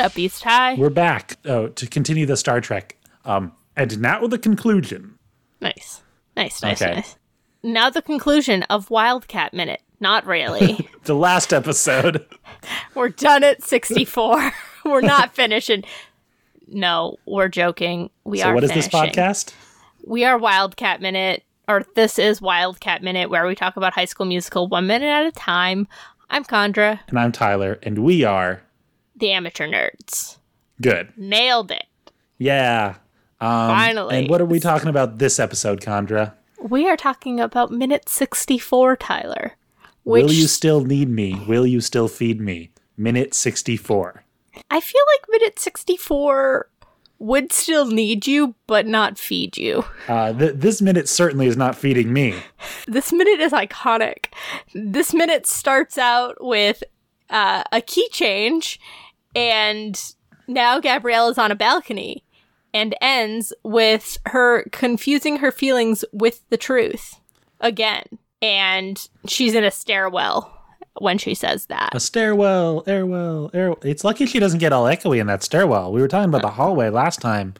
What up, East High? We're back to continue the Star Trek. And now the conclusion. Nice. Now the conclusion of Wildcat Minute. Not really. The last episode. We're done at 64. We're not finishing. No, we're joking. So what is this podcast? We are Wildcat Minute, or this is Wildcat Minute, where we talk about High School Musical 1 minute at a time. I'm Chandra. And I'm Tyler. And we are... The Amateur Nerds. Good. Nailed it. Yeah. Finally. And what are we talking about this episode, Chandra? We are talking about minute 64, Tyler. Which... Will you still need me? Will you still feed me? Minute 64. I feel like minute 64 would still need you, but not feed you. This minute certainly is not feeding me. This minute is iconic. This minute starts out with a key change, and now Gabrielle is on a balcony. And ends with her confusing her feelings with the truth again. And she's in a stairwell when she says that. A stairwell, airwell. It's lucky she doesn't get all echoey in that stairwell. We were talking about the hallway last time.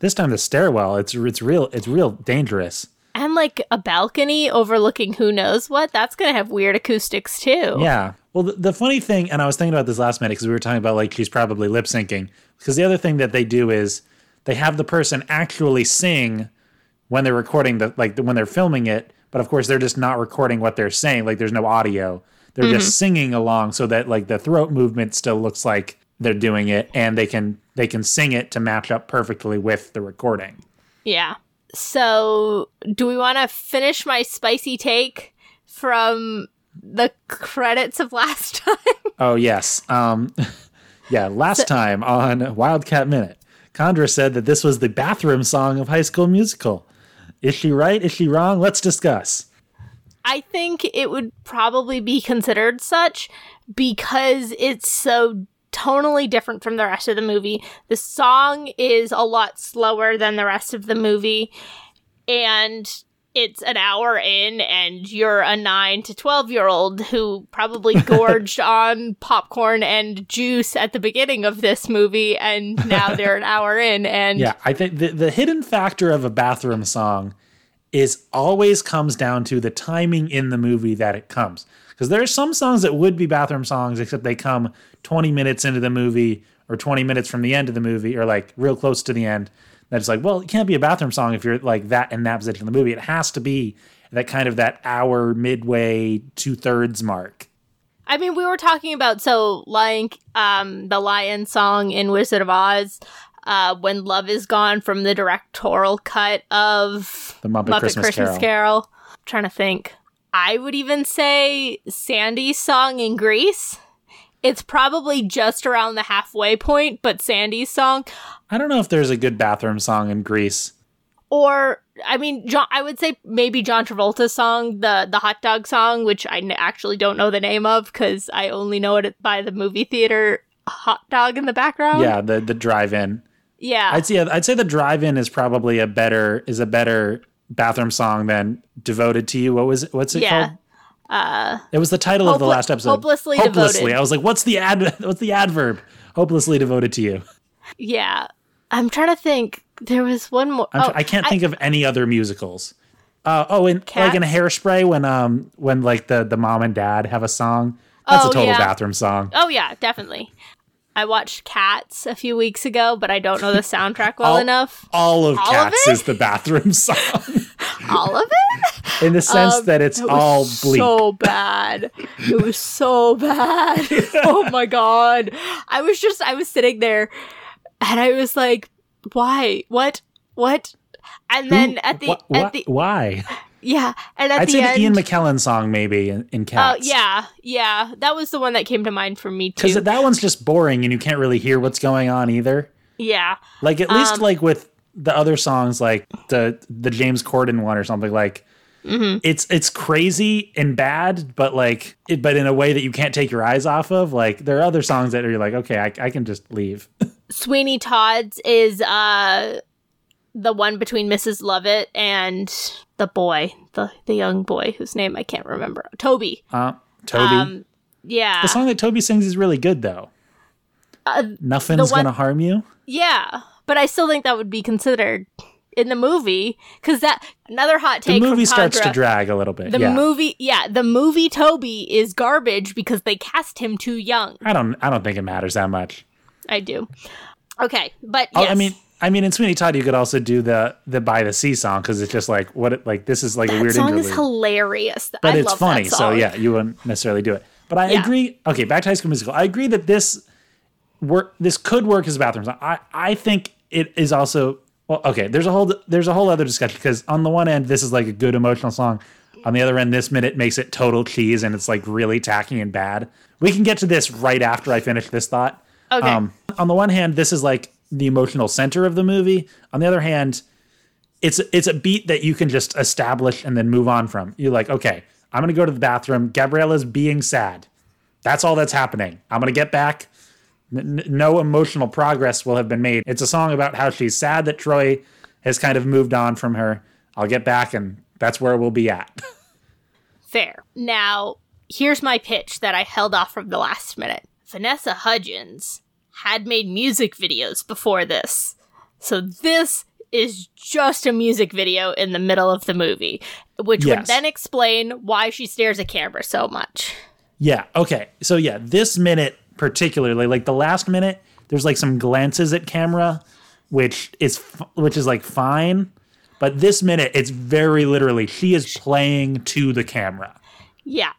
This time the stairwell, it's real dangerous. And like a balcony overlooking who knows what, that's going to have weird acoustics too. Yeah. Well, the funny thing, and I was thinking about this last minute because we were talking about like she's probably lip syncing. Because the other thing that they do is... They have the person actually sing when they're recording, when they're filming it. But of course, they're just not recording what they're saying. Like, there's no audio. They're just singing along so that, like, the throat movement still looks like they're doing it. And they can sing it to match up perfectly with the recording. Yeah. So do we want to finish my spicy take from the credits of last time? Oh, yes. Last time on Wildcat Minute. Chandra said that this was the bathroom song of High School Musical. Is she right? Is she wrong? Let's discuss. I think it would probably be considered such because it's so tonally different from the rest of the movie. The song is a lot slower than the rest of the movie. And it's an hour in and you're a 9 to 12-year-old who probably gorged on popcorn and juice at the beginning of this movie, and now they're an hour in. And yeah, I think the hidden factor of a bathroom song is always comes down to the timing in the movie that it comes. Because there are some songs that would be bathroom songs, except they come 20 minutes into the movie or 20 minutes from the end of the movie or like real close to the end. That's like, well, it can't be a bathroom song if you're like that in that position of the movie. It has to be that kind of that hour, midway, 2/3 mark. I mean, we were talking about, so like the lion song in Wizard of Oz, when love is gone, from the directorial cut of the Muppet Christmas Carol. I'm trying to think. I would even say Sandy's song in Grease. It's probably just around the halfway point, but Sandy's song. I don't know if there's a good bathroom song in Grease. Or, I mean, I would say maybe John Travolta's song, the hot dog song, which I actually don't know the name of because I only know it by the movie theater hot dog in the background. Yeah, the drive-in. Yeah, I'd say the drive-in is probably a better bathroom song than Devoted to You. What's it called? It was the title of the last episode. Hopelessly devoted. I was like, what's the adverb? Hopelessly devoted to you. Yeah. I'm trying to think. There was one more. I can't think of any other musicals. And Cats? Like in Hairspray when like the mom and dad have a song. That's a total bathroom song. Oh yeah, definitely. I watched Cats a few weeks ago, but I don't know the soundtrack well enough. All of Cats is the bathroom song. All of it? In the sense that it's all bleak. So bad. It was so bad. Oh my God. I was sitting there and I was like, why? What? And then why? Yeah, and I'd say the Ian McKellen song maybe in Cats. Oh yeah, that was the one that came to mind for me too. Because that one's just boring, and you can't really hear what's going on either. Yeah, like at least like with the other songs, like the James Corden one or something, like it's crazy and bad, but like but in a way that you can't take your eyes off of. Like there are other songs that you're like, okay, I can just leave. Sweeney Todd's is the one between Mrs. Lovett and the boy, the young boy whose name I can't remember. Toby. The song that Toby sings is really good, though. Nothing's going to harm you? Yeah, but I still think that would be considered in the movie, because that another hot take. The movie starts to drag a little bit. The movie Toby is garbage because they cast him too young. I don't think it matters that much. I do. Okay, but yes. I mean, in Sweeney Todd, you could also do the "By the Sea" song because it's just like this is like that a weird song interlude. Is hilarious, but I it's love funny. That song. So yeah, you wouldn't necessarily do it. But I agree. Okay, back to High School Musical. I agree that this could work as a bathroom song. I think it is also. Well, okay, there's a whole other discussion because on the one end, this is like a good emotional song. On the other end, this minute makes it total cheese and it's like really tacky and bad. We can get to this right after I finish this thought. Okay. On the one hand, this is like the emotional center of the movie. On the other hand, it's a beat that you can just establish and then move on from. You're like, okay, I'm going to go to the bathroom. Gabriella's being sad. That's all that's happening. I'm going to get back. No emotional progress will have been made. It's a song about how she's sad that Troy has kind of moved on from her. I'll get back, and that's where we'll be at. Fair. Now, here's my pitch that I held off from the last minute. Vanessa Hudgens had made music videos before this. So this is just a music video in the middle of the movie, which would then explain why she stares at camera so much. Yeah, okay. So yeah, this minute particularly, like the last minute, there's like some glances at camera, which is like fine, but this minute it's very literally she is playing to the camera. Yeah,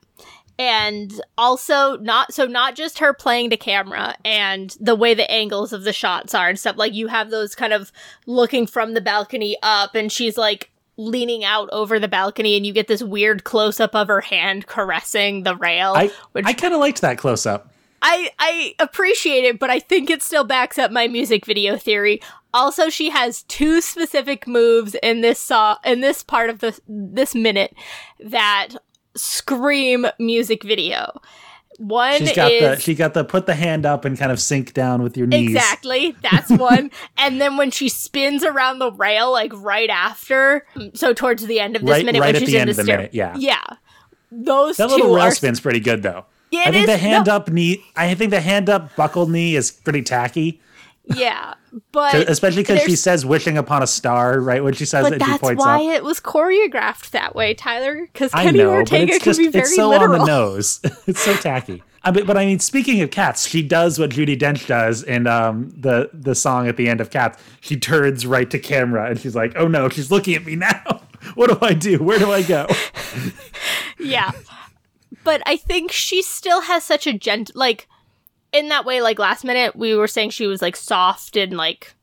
and also not just her playing to camera and the way the angles of the shots are and stuff. Like you have those kind of looking from the balcony up, and she's like leaning out over the balcony, and you get this weird close up of her hand caressing the rail. I kind of liked that close up. I appreciate it, but I think it still backs up my music video theory. Also, she has two specific moves in this song, in this part of this minute that scream music video. One is she got the put the hand up and kind of sink down with your knees. Exactly, that's one. And then when she spins around the rail, like right after, so towards the end of this minute, right when at she's the end in the of the minute, yeah. Those that two little rail spin's pretty good though. It I think is, the hand no. up knee. I think the hand up buckled knee is pretty tacky. Yeah, but especially because she says "wishing upon a star" right when she says it. That's why it was choreographed that way, Tyler. Because Kenny Ortega can be very it's so literal. On the nose. It's so tacky. But I mean, speaking of Cats, she does what Judi Dench does in the song at the end of Cats. She turns right to camera and she's like, "Oh no, she's looking at me now. What do I do? Where do I go?" Yeah. But I think she still has such a like, in that way, like, last minute, we were saying she was, like, soft and, like,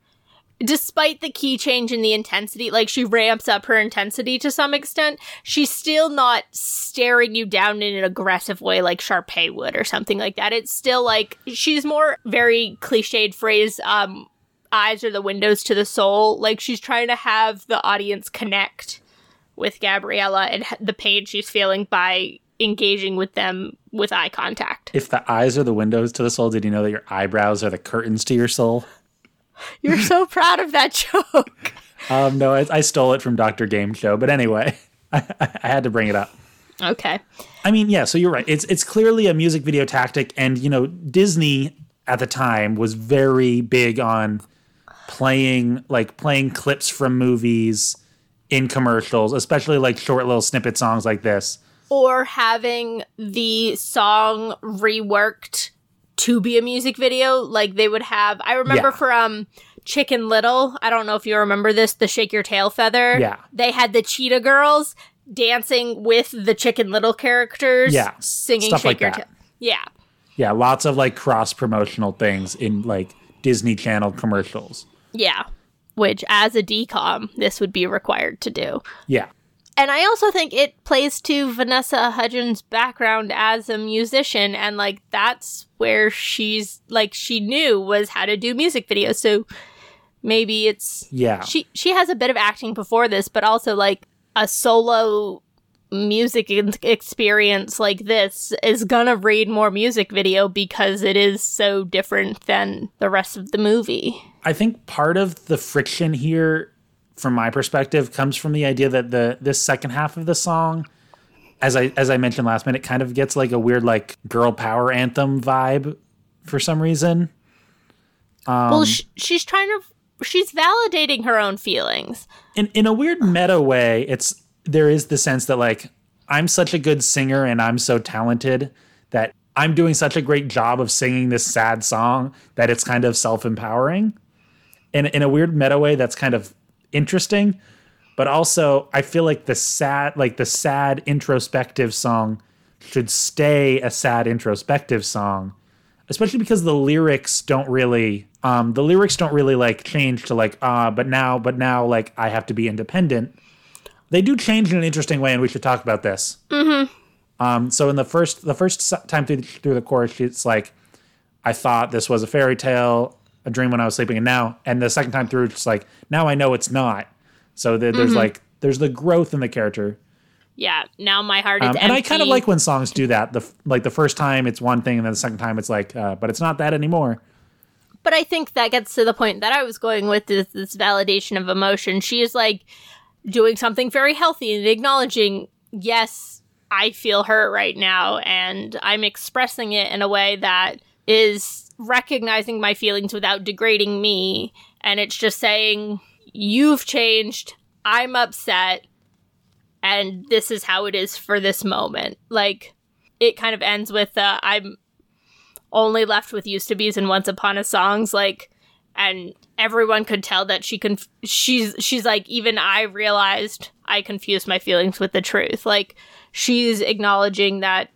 despite the key change in the intensity, like, she ramps up her intensity to some extent. She's still not staring you down in an aggressive way like Sharpay would or something like that. It's still, like, she's more very cliched phrase, eyes are the windows to the soul. Like, she's trying to have the audience connect with Gabriella and the pain she's feeling by engaging with them with eye contact. If the eyes are the windows to the soul, did you know that your eyebrows are the curtains to your soul? You're so proud of that joke. No, I stole it from Dr. Game Show, but anyway, I had to bring it up. Okay. I mean, yeah, so you're right. It's clearly a music video tactic, and, you know, Disney at the time was very big on playing clips from movies in commercials, especially like short little snippet songs like this. Or having the song reworked to be a music video. Like they would have, I remember from Chicken Little, I don't know if you remember this, the Shake Your Tail Feather. Yeah. They had the Cheetah Girls dancing with the Chicken Little characters. Yeah. Singing Stuff Shake like Your Tail. Yeah. Yeah. Lots of like cross promotional things in like Disney Channel commercials. Yeah. Which as a DCOM, this would be required to do. Yeah. And I also think it plays to Vanessa Hudgens' background as a musician. And, like, that's where she's, like, she knew was how to do music videos. So maybe it's... Yeah. She has a bit of acting before this, but also, like, a solo music experience like this is gonna read more music video because it is so different than the rest of the movie. I think part of the friction here, from my perspective, comes from the idea that this second half of the song, as I mentioned last minute, kind of gets like a weird like girl power anthem vibe for some reason. Well, she's trying to, she's validating her own feelings. In a weird meta way, there is the sense that, like, I'm such a good singer and I'm so talented that I'm doing such a great job of singing this sad song that it's kind of self-empowering. And in a weird meta way, that's kind of interesting. But also, I feel like the sad introspective song should stay a sad introspective song, especially because the lyrics don't really like change to like, but now like I have to be independent. They do change in an interesting way, and we should talk about this. Mm-hmm. So in the first time through the chorus, it's like, I thought this was a fairy tale, a dream when I was sleeping, and the second time through, it's like, now I know it's not. So there's mm-hmm. like, there's the growth in the character. Yeah. Now my heart is empty. And I kind of like when songs do that. The first time it's one thing, and then the second time it's like, but it's not that anymore. But I think that gets to the point that I was going with this validation of emotion. She is like doing something very healthy and acknowledging, yes, I feel hurt right now, and I'm expressing it in a way that is recognizing my feelings without degrading me. And it's just saying, you've changed, I'm upset, and this is how it is for this moment. Like, it kind of ends with, I'm only left with used to be's and once upon a songs, like, and everyone could tell that she's like, even I realized I confused my feelings with the truth. Like, she's acknowledging that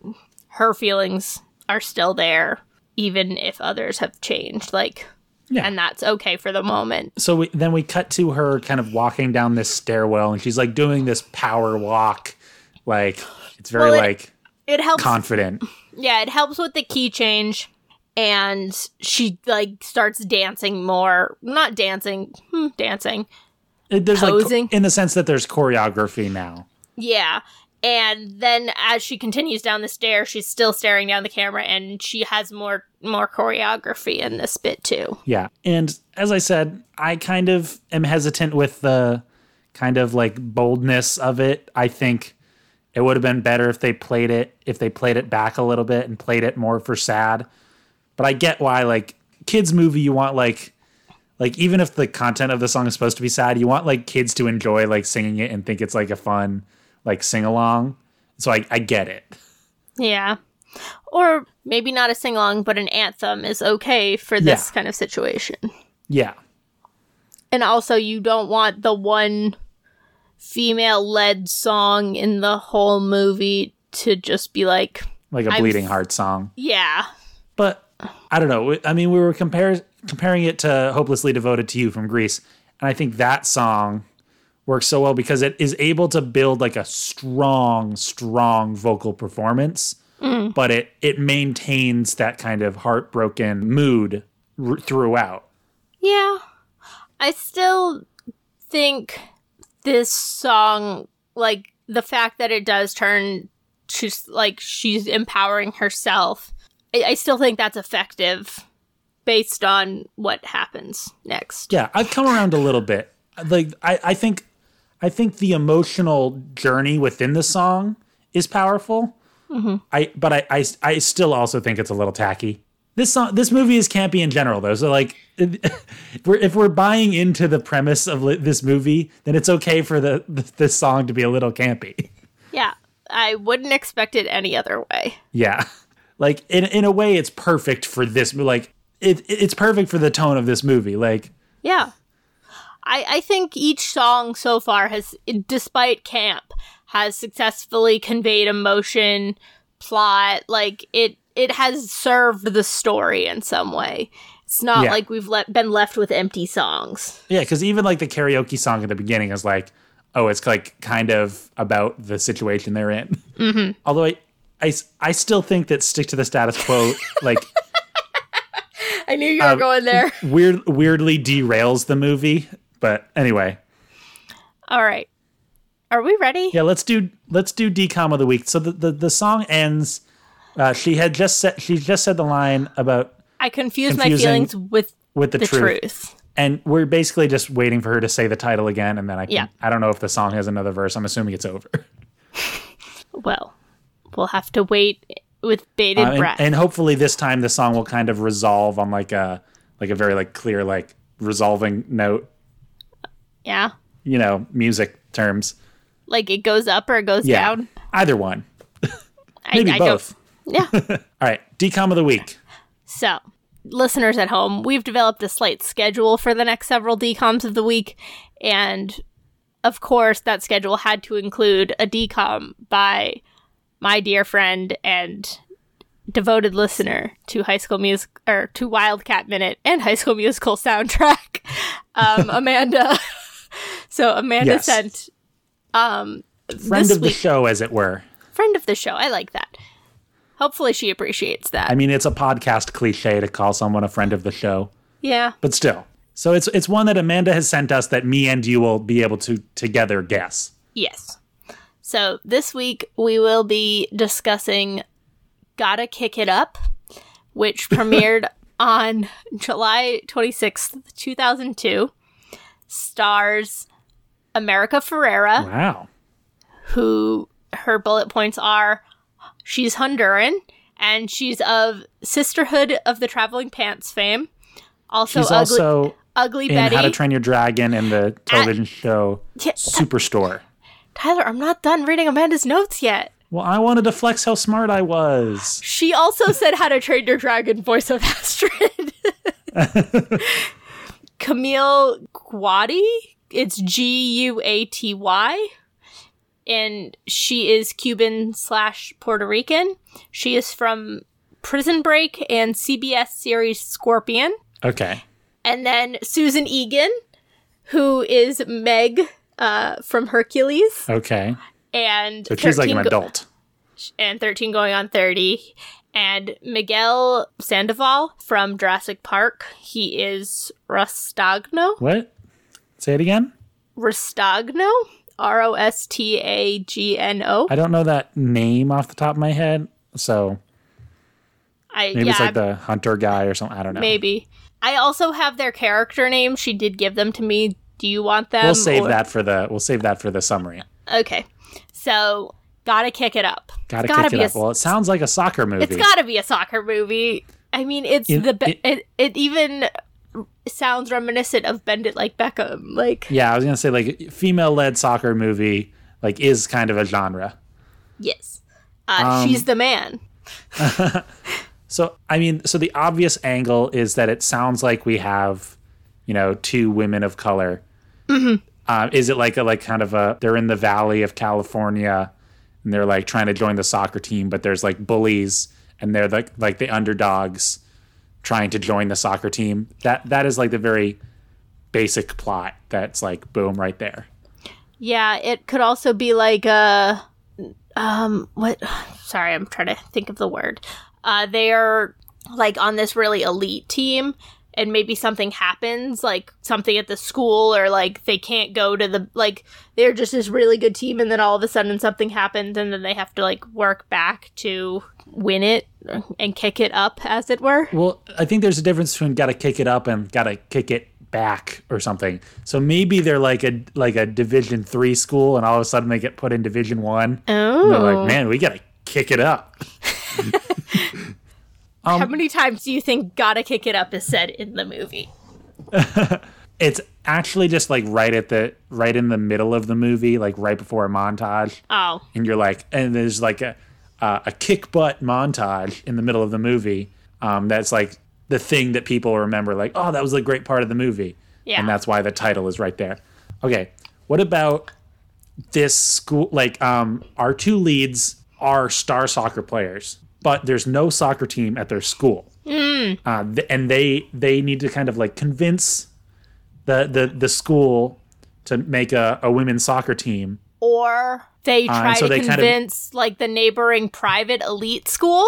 her feelings are still there, even if others have changed. Like, yeah. And that's okay for the moment. So then we cut to her kind of walking down this stairwell, and she's like doing this power walk. Like, it's very it helps, confident. Yeah, it helps with the key change. And she like starts dancing more. Not dancing. Dancing. There's posing. Like, in the sense that there's choreography now. Yeah. And then as she continues down the stair, she's still staring down the camera, and she has more choreography in this bit too. Yeah. And as I said, I kind of am hesitant with the kind of like boldness of it. I think it would have been better if they played it back a little bit and played it more for sad. But I get why, like, kids' movie, you want, like even if the content of the song is supposed to be sad, you want, like, kids to enjoy, like, singing it and think it's, like, a fun, like, sing-along. So I get it. Yeah. Or maybe not a sing-along, but an anthem is okay for this kind of situation. Yeah. And also, you don't want the one female-led song in the whole movie to just be, like... Like a bleeding heart song. Yeah. But... I don't know. I mean, we were comparing it to Hopelessly Devoted to You from Grease. And I think that song works so well because it is able to build like a strong, strong vocal performance. Mm. But it maintains that kind of heartbroken mood throughout. Yeah. I still think this song, like the fact that it does turn to like she's empowering herself, I still think that's effective based on what happens next. Yeah, I've come around a little bit. Like I think the emotional journey within the song is powerful. Mm-hmm. But I still also think it's a little tacky. This movie is campy in general, though. So like, if we're buying into the premise of this movie, then it's okay for this song to be a little campy. Yeah, I wouldn't expect it any other way. Yeah. Like, in a way, it's perfect for this. Like, it's perfect for the tone of this movie. Like, yeah. I think each song so far has, despite camp, has successfully conveyed emotion, plot. Like, it has served the story in some way. It's not like we've been left with empty songs. Yeah, because even, like, the karaoke song at the beginning is like, oh, it's, like, kind of about the situation they're in. Mm-hmm. Although I still think that stick to the status quo, like... I knew you were going there. Weirdly derails the movie, but anyway. All right. Are we ready? Yeah, let's do DCOM of the week. So the song ends... She just said the line about... I confused my feelings with the truth. And we're basically just waiting for her to say the title again, and then I don't know if the song has another verse. I'm assuming it's over. Well... We'll have to wait with bated breath. And hopefully this time the song will kind of resolve on like a like a very like clear like resolving note. Yeah. You know, music terms. Like it goes up or it goes down. Either one. Maybe both. Yeah. All right. Decom of the week. So, listeners at home, we've developed a slight schedule for the next several decoms of the week. And of course, that schedule had to include a decom by my dear friend and devoted listener to High School Music or to Wildcat Minute and High School Musical soundtrack, Amanda. So Amanda sent friend of the show, as it were. Friend of the show. I like that. Hopefully she appreciates that. I mean, it's a podcast cliche to call someone a friend of the show. Yeah. But still. So it's one that Amanda has sent us that me and you will be able to together guess. Yes. So this week we will be discussing Gotta Kick It Up, which premiered on July 26th, 2002. Stars America Ferreira. Wow. Who her bullet points are... She's Honduran, and she's of Sisterhood of the Traveling Pants fame. Also, she's also Ugly Betty. How to Train Your Dragon and the television show Superstore. Tyler, I'm not done reading Amanda's notes yet. Well, I wanted to flex how smart I was. She also said How to Train Your Dragon, voice of Astrid. Camille Guaty. It's Guaty. And she is Cuban/Puerto Rican. She is from Prison Break and CBS series Scorpion. Okay. And then Susan Egan, who is Meg from Hercules. Okay. And so she's like an adult. And 13 Going on 30. And Miguel Sandoval from Jurassic Park. He is Rostagno. What? Say it again. Rostagno. Rostagno. I don't know that name off the top of my head, so maybe it's like the hunter guy or something. I don't know. Maybe. I also have their character name. She did give them to me. Do you want them? We'll save that for the summary. Okay. So Gotta Kick It Up. Gotta kick it up. Well, it sounds like a soccer movie. It's gotta be a soccer movie. I mean, it even sounds reminiscent of Bend It Like Beckham. I was gonna say, like, female-led soccer movie, like, is kind of a genre. Yes. She's the man. So the obvious angle is that it sounds like we have, you know, two women of color. Mm-hmm. Is it like kind of they're in the Valley of California and they're like trying to join the soccer team, but there's like bullies and they're like the underdogs trying to join the soccer team. That is like the very basic plot. That's like, boom, right there. Yeah, it could also be like what? Sorry, I'm trying to think of the word. They are like on this really elite team, and maybe something happens, like something at the school, or like they can't go to the, like, they're just this really good team, and then all of a sudden something happens, and then they have to like work back to win it and kick it up, as it were. Well, I think there's a difference between gotta kick it up and gotta kick it back or something. So maybe they're like a Division III school, and all of a sudden they get put in Division I. Oh. They're like, man, we gotta kick it up. How many times do you think gotta kick it up is said in the movie? It's actually just like right in the middle of the movie, like right before a montage. Oh. And you're like, and there's like a kick butt montage in the middle of the movie. That's like the thing that people remember, like, oh, that was a great part of the movie. Yeah. And that's why the title is right there. Okay. What about this school? Like, our two leads are star soccer players, but there's no soccer team at their school. Mm. And they need to kind of like convince the school to make a women's soccer team. Or they try to convince, kind of, like, the neighboring private elite school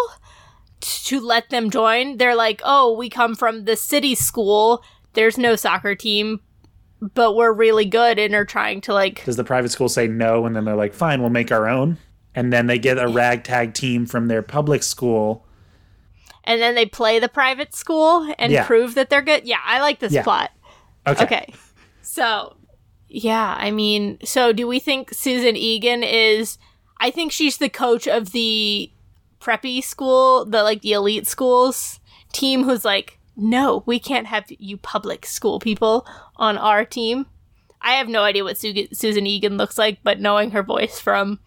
to let them join. They're like, oh, we come from the city school. There's no soccer team, but we're really good and are trying to, like... Does the private school say no? And then they're like, fine, we'll make our own. And then they get a ragtag team from their public school. And then they play the private school and prove that they're good. Yeah, I like this plot. Okay. So... Yeah, I mean, so do we think Susan Egan is, I think she's the coach of the preppy school, the elite schools team, who's like, no, we can't have you public school people on our team. I have no idea what Susan Egan looks like, but knowing her voice from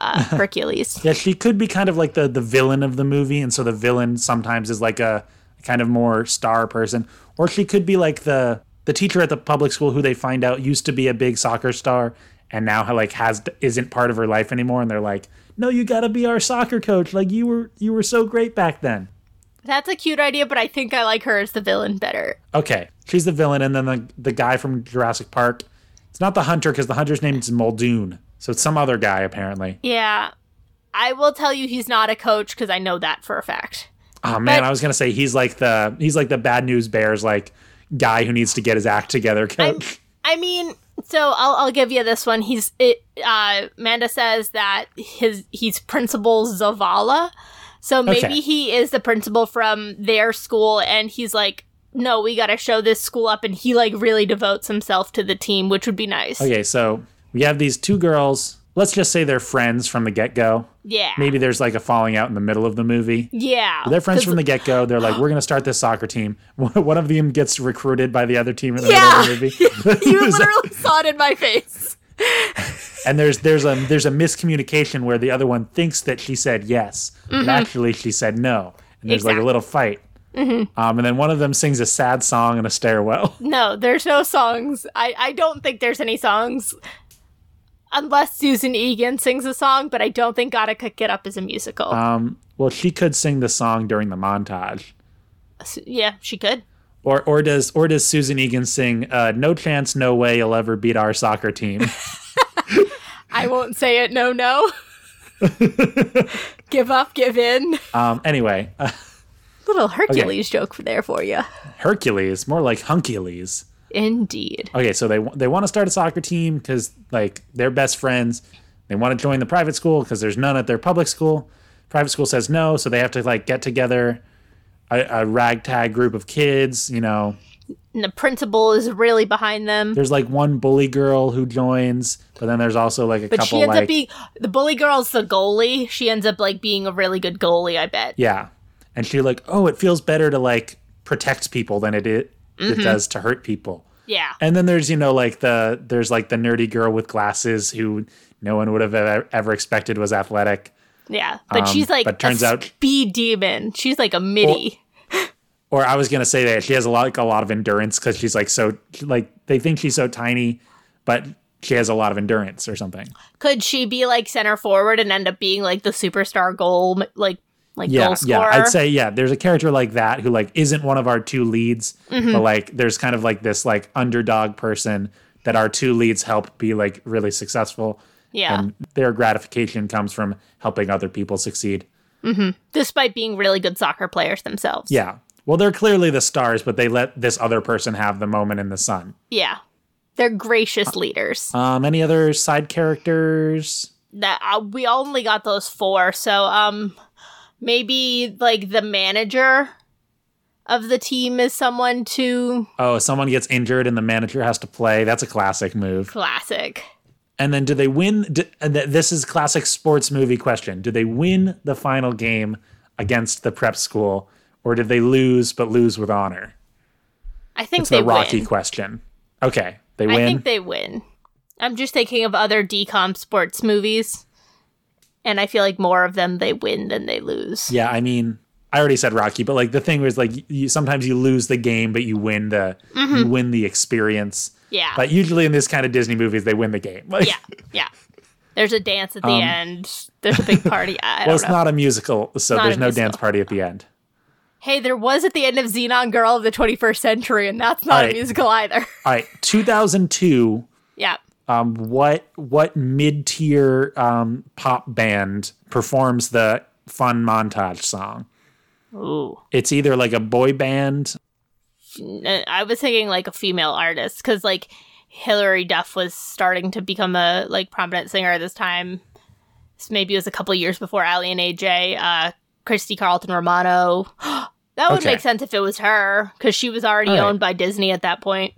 Hercules. Yeah, she could be kind of like the villain of the movie, and so the villain sometimes is like a kind of more star person. Or she could be like the teacher at the public school who they find out used to be a big soccer star and now like isn't part of her life anymore, and they're like, no, you gotta be our soccer coach. Like you were so great back then. That's a cute idea, but I think I like her as the villain better. Okay. She's the villain, and then the guy from Jurassic Park. It's not the hunter, because the hunter's name is Muldoon. So it's some other guy, apparently. Yeah. I will tell you he's not a coach, because I know that for a fact. Oh, man, I was going to say he's like the Bad News Bears like guy who needs to get his act together coach. I'll give you this one. Amanda says that he's Principal Zavala. So maybe he is the principal from their school, and he's like, no, we got to show this school up, and he like really devotes himself to the team, which would be nice. Okay, so we have these two girls. Let's just say they're friends from the get-go. Yeah. Maybe there's like a falling out in the middle of the movie. Yeah. But they're friends from the get-go. They're like, we're going to start this soccer team. One of them gets recruited by the other team in the middle of the movie. You literally saw it in my face. And there's a miscommunication where the other one thinks that she said yes, but actually she said no. And there's like a little fight. Mm-hmm. And then one of them sings a sad song in a stairwell. No, there's no songs. I don't think there's any songs. Unless Susan Egan sings a song, but I don't think Gotta Kick It Up is a musical. Well, she could sing the song during the montage. Yeah, she could. Or does Susan Egan sing No Chance, No Way You'll Ever Beat Our Soccer Team? I won't say it, no. Give up, give in. Anyway. Little Hercules joke there for you. Hercules, more like Huncules. Indeed. Okay, so they want to start a soccer team because like they're best friends. They want to join the private school because there's none at their public school. Private school says no, so they have to like get together a ragtag group of kids, you know. And the principal is really behind them. There's like one bully girl who joins, but then there's also like couple. She ends up being the bully girl's the goalie. She ends up like being a really good goalie, I bet. Yeah, and she like, oh, it feels better to like protect people than it does to hurt people. Yeah. And then there's, you know, like there's the nerdy girl with glasses who no one would have ever expected was athletic. Yeah. But she's like a speed demon. She's like a midi. Or I was going to say that she has a lot of endurance because she's like so like they think she's so tiny, but she has a lot of endurance or something. Could she be like center forward and end up being like the superstar goal goal scorer? Yeah, I'd say there's a character like that who like isn't one of our two leads, but like there's kind of like this like underdog person that our two leads help be like really successful. Yeah. And their gratification comes from helping other people succeed. Mm-hmm. Despite being really good soccer players themselves. Yeah. Well, they're clearly the stars, but they let this other person have the moment in the sun. Yeah. They're gracious leaders. Any other side characters? We only got those four, so maybe like the manager of the team is someone to... Oh, someone gets injured and the manager has to play. That's a classic move. Classic. And then do they win? This is classic sports movie question. Do they win the final game against the prep school, or did they lose but lose with honor? I think they win. It's the Rocky question. Okay, they win. I think they win. I'm just thinking of other DCOM sports movies, and I feel like more of them they win than they lose. Yeah, I mean, I already said Rocky, but like the thing was like sometimes you lose the game but you win the experience. Yeah. But usually in this kind of Disney movies, they win the game. Like, yeah. There's a dance at the end. There's a big party. Well, it's not a musical, so there's no dance party at the end. Hey, there was at the end of Xenon Girl of the 21st Century, and that's not a musical either. All right, 2002. Yeah. What mid-tier pop band performs the fun montage song? Ooh. It's either like a boy band... I was thinking like a female artist because like Hilary Duff was starting to become a like prominent singer at this time. So maybe it was a couple years before Ally and AJ. Christy Carlson Romano. That would make sense if it was her because she was already owned by Disney at that point.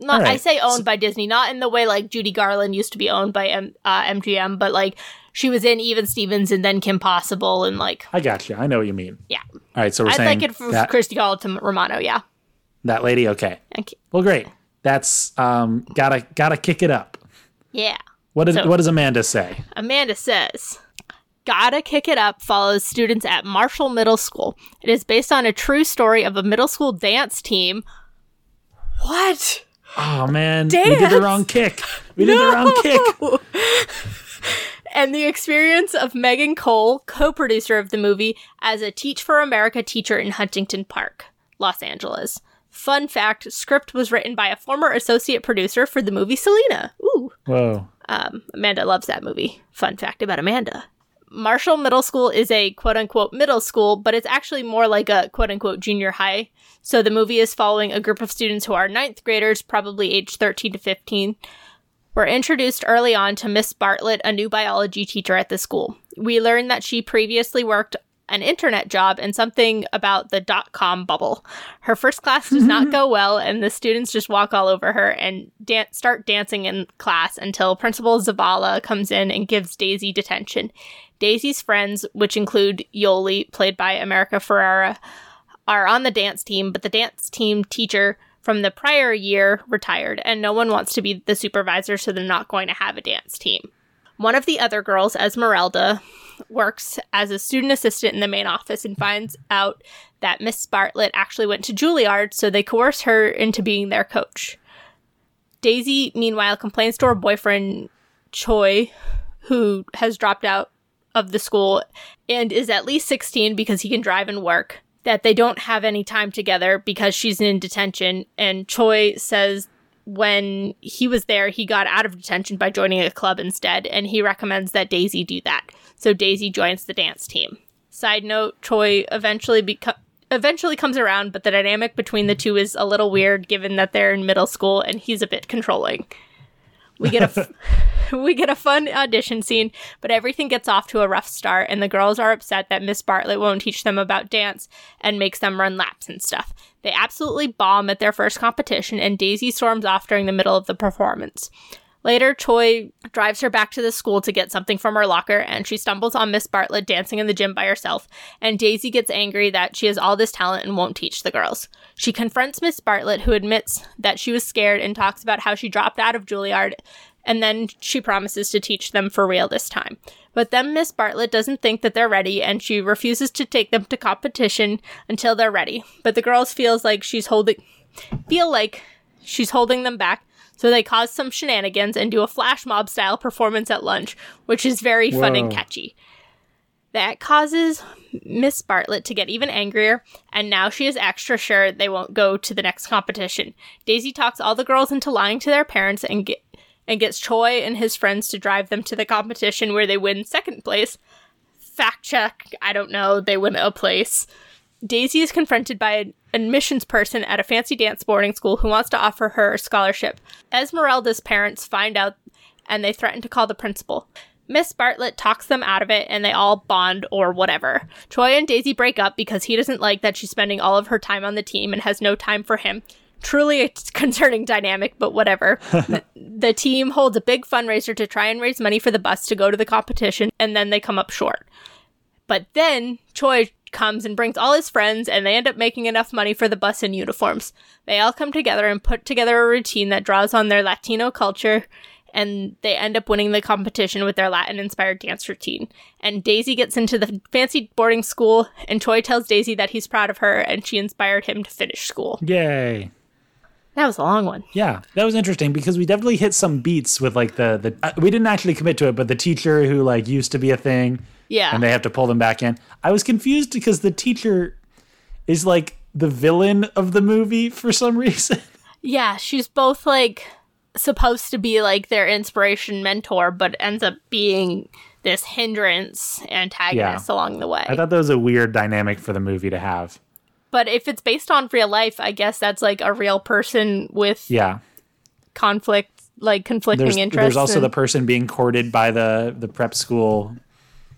Not I say owned by Disney, not in the way like Judy Garland used to be owned by MGM, but like she was in Even Stevens and then Kim Possible and like. I got you. I know what you mean. Yeah. All right, so we're saying I'd like it for Christy Carlson Romano, yeah. That lady, okay. Thank you. Well, great. That's gotta kick it up. Yeah. What does Amanda say? Amanda says, Gotta Kick It Up follows students at Marshall Middle School. It is based on a true story of a middle school dance team. What? Oh, man. Dance? We did the wrong kick. And the experience of Megan Cole, co-producer of the movie, as a Teach for America teacher in Huntington Park, Los Angeles. Fun fact, script was written by a former associate producer for the movie Selena. Ooh. Whoa. Amanda loves that movie. Fun fact about Amanda. Marshall Middle School is a quote-unquote middle school, but it's actually more like a quote-unquote junior high. So the movie is following a group of students who are ninth graders, probably aged 13 to 15. We're introduced early on to Miss Bartlett, a new biology teacher at the school. We learn that she previously worked an internet job and something about the dot-com bubble. Her first class does not go well, and the students just walk all over her and start dancing in class until Principal Zavala comes in and gives Daisy detention. Daisy's friends, which include Yoli, played by America Ferreira, are on the dance team, but the dance team teacher from the prior year retired, and no one wants to be the supervisor, so they're not going to have a dance team. One of the other girls, Esmeralda, works as a student assistant in the main office and finds out that Miss Bartlett actually went to Juilliard, so they coerce her into being their coach. Daisy, meanwhile, complains to her boyfriend, Choi, who has dropped out of the school and is at least 16 because he can drive and work, that they don't have any time together because she's in detention. And Choi says when he was there, he got out of detention by joining a club instead, and he recommends that Daisy do that. So Daisy joins the dance team. Side note, Choi eventually comes around, but the dynamic between the two is a little weird given that they're in middle school and he's a bit controlling. We get a fun audition scene, but everything gets off to a rough start, and the girls are upset that Miss Bartlett won't teach them about dance and makes them run laps and stuff. They absolutely bomb at their first competition, and Daisy storms off during the middle of the performance. Later, Choi drives her back to the school to get something from her locker, and she stumbles on Miss Bartlett dancing in the gym by herself, and Daisy gets angry that she has all this talent and won't teach the girls. She confronts Miss Bartlett, who admits that she was scared and talks about how she dropped out of Juilliard, and then she promises to teach them for real this time. But then Miss Bartlett doesn't think that they're ready, and she refuses to take them to competition until they're ready. But the girls feel like she's holding them back, so they cause some shenanigans and do a flash mob style performance at lunch, which is very fun and catchy. That causes Miss Bartlett to get even angrier, and now she is extra sure they won't go to the next competition. Daisy talks all the girls into lying to their parents and gets Choi and his friends to drive them to the competition where they win second place. Fact check, I don't know, they win a place. Daisy is confronted by an admissions person at a fancy dance boarding school who wants to offer her a scholarship. Esmeralda's parents find out, and they threaten to call the principal. Miss Bartlett talks them out of it, and they all bond or whatever. Choi and Daisy break up because he doesn't like that she's spending all of her time on the team and has no time for him. Truly a concerning dynamic, but whatever. The team holds a big fundraiser to try and raise money for the bus to go to the competition, and then they come up short. But then Choi comes and brings all his friends, and they end up making enough money for the bus and uniforms. They all come together and put together a routine that draws on their Latino culture, and they end up winning the competition with their Latin-inspired dance routine. And Daisy gets into the fancy boarding school, and Choi tells Daisy that he's proud of her, and she inspired him to finish school. Yay. That was a long one. Yeah, that was interesting because we definitely hit some beats with like the we didn't actually commit to it, but the teacher who like used to be a thing. Yeah. And they have to pull them back in. I was confused because the teacher is like the villain of the movie for some reason. Yeah, she's both like supposed to be like their inspiration mentor, but ends up being this hindrance antagonist along the way. I thought that was a weird dynamic for the movie to have. But if it's based on real life, I guess that's like a real person with conflict, like conflicting interests. There's also the person being courted by the prep school.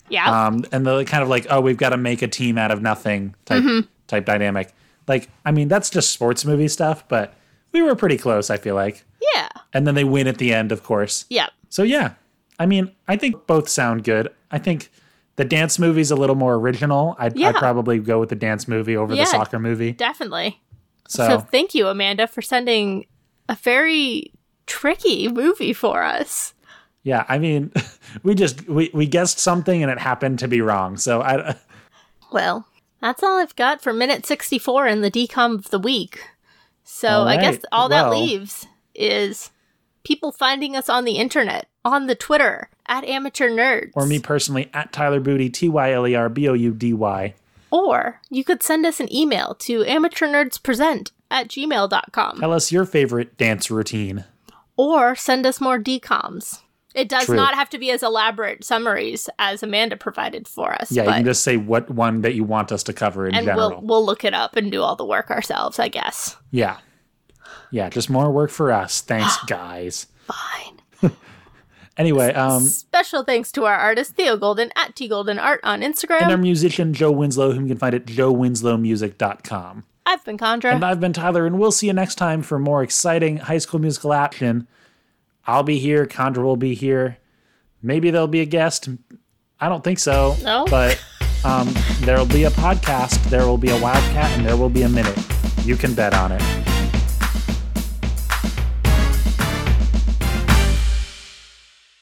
Yeah. And the kind of like, oh, we've got to make a team out of nothing type dynamic. Like, I mean, that's just sports movie stuff, but we were pretty close, I feel like. Yeah. And then they win at the end, of course. Yeah. So, yeah. I mean, I think both sound good. I think The dance movie's a little more original. I'd probably go with the dance movie over the soccer movie. Definitely. So thank you, Amanda, for sending a very tricky movie for us. Yeah, I mean, we guessed something and it happened to be wrong. So well, that's all I've got for minute 64 in the decom of the week. So right. I guess that leaves is people finding us on the internet, on the Twitter, @AmateurNerds. Or me personally, @TylerBoudy, TylerBoudy. Or you could send us an email to amateurnerdspresent@gmail.com. Tell us your favorite dance routine. Or send us more decoms. It does not have to be as elaborate summaries as Amanda provided for us. Yeah, you can just say what one that you want us to cover in general. And we'll look it up and do all the work ourselves, I guess. Yeah. Yeah, just more work for us. Thanks, guys. Fine. Anyway, special thanks to our artist, Theo Golden, @TGoldenArt on Instagram. And our musician, Joe Winslow, whom you can find at joewinslowmusic.com. I've been Chandra. And I've been Tyler, and we'll see you next time for more exciting High School Musical action. I'll be here. Chandra will be here. Maybe there'll be a guest. I don't think so. No? But there'll be a podcast, there will be a Wildcat, and there will be a minute. You can bet on it.